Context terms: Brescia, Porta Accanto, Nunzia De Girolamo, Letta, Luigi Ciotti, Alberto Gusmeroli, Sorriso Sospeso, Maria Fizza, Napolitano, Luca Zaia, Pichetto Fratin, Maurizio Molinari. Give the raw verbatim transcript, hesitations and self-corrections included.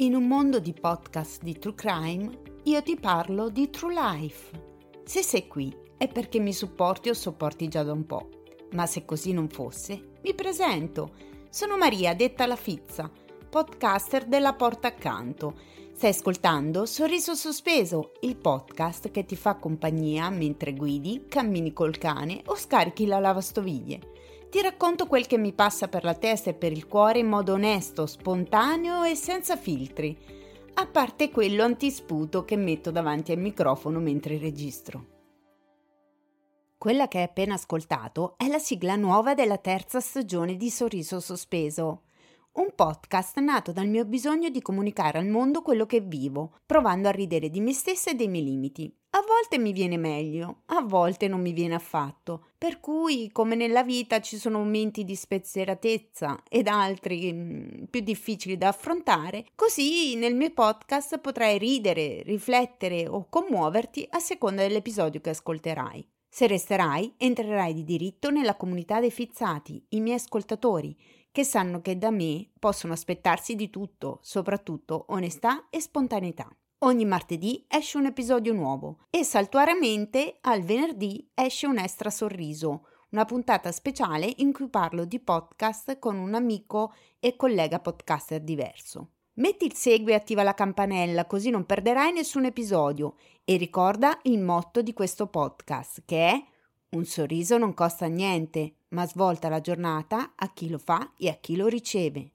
In un mondo di podcast di True Crime, io ti parlo di True Life. Se sei qui è perché mi supporti o sopporti già da un po', ma se così non fosse, mi presento. Sono Maria, detta la Fizza, podcaster della Porta Accanto. Stai ascoltando Sorriso Sospeso, il podcast che ti fa compagnia mentre guidi, cammini col cane o scarichi la lavastoviglie. Ti racconto quel che mi passa per la testa e per il cuore in modo onesto, spontaneo e senza filtri, a parte quello antisputo che metto davanti al microfono mentre registro. Quella che hai appena ascoltato è la sigla nuova della terza stagione di Sorriso Sospeso, un podcast nato dal mio bisogno di comunicare al mondo quello che vivo, provando a ridere di me stessa e dei miei limiti. A volte mi viene meglio, a volte non mi viene affatto, per cui come nella vita ci sono momenti di spensieratezza ed altri mh, più difficili da affrontare, così nel mio podcast potrai ridere, riflettere o commuoverti a seconda dell'episodio che ascolterai. Se resterai, entrerai di diritto nella comunità dei fizzati, i miei ascoltatori, che sanno che da me possono aspettarsi di tutto, soprattutto onestà e spontaneità. Ogni martedì esce un episodio nuovo e saltuariamente al venerdì esce un extra sorriso, una puntata speciale in cui parlo di podcast con un amico e collega podcaster diverso. Metti il segui e attiva la campanella così non perderai nessun episodio e ricorda il motto di questo podcast che è «Un sorriso non costa niente, ma svolta la giornata a chi lo fa e a chi lo riceve».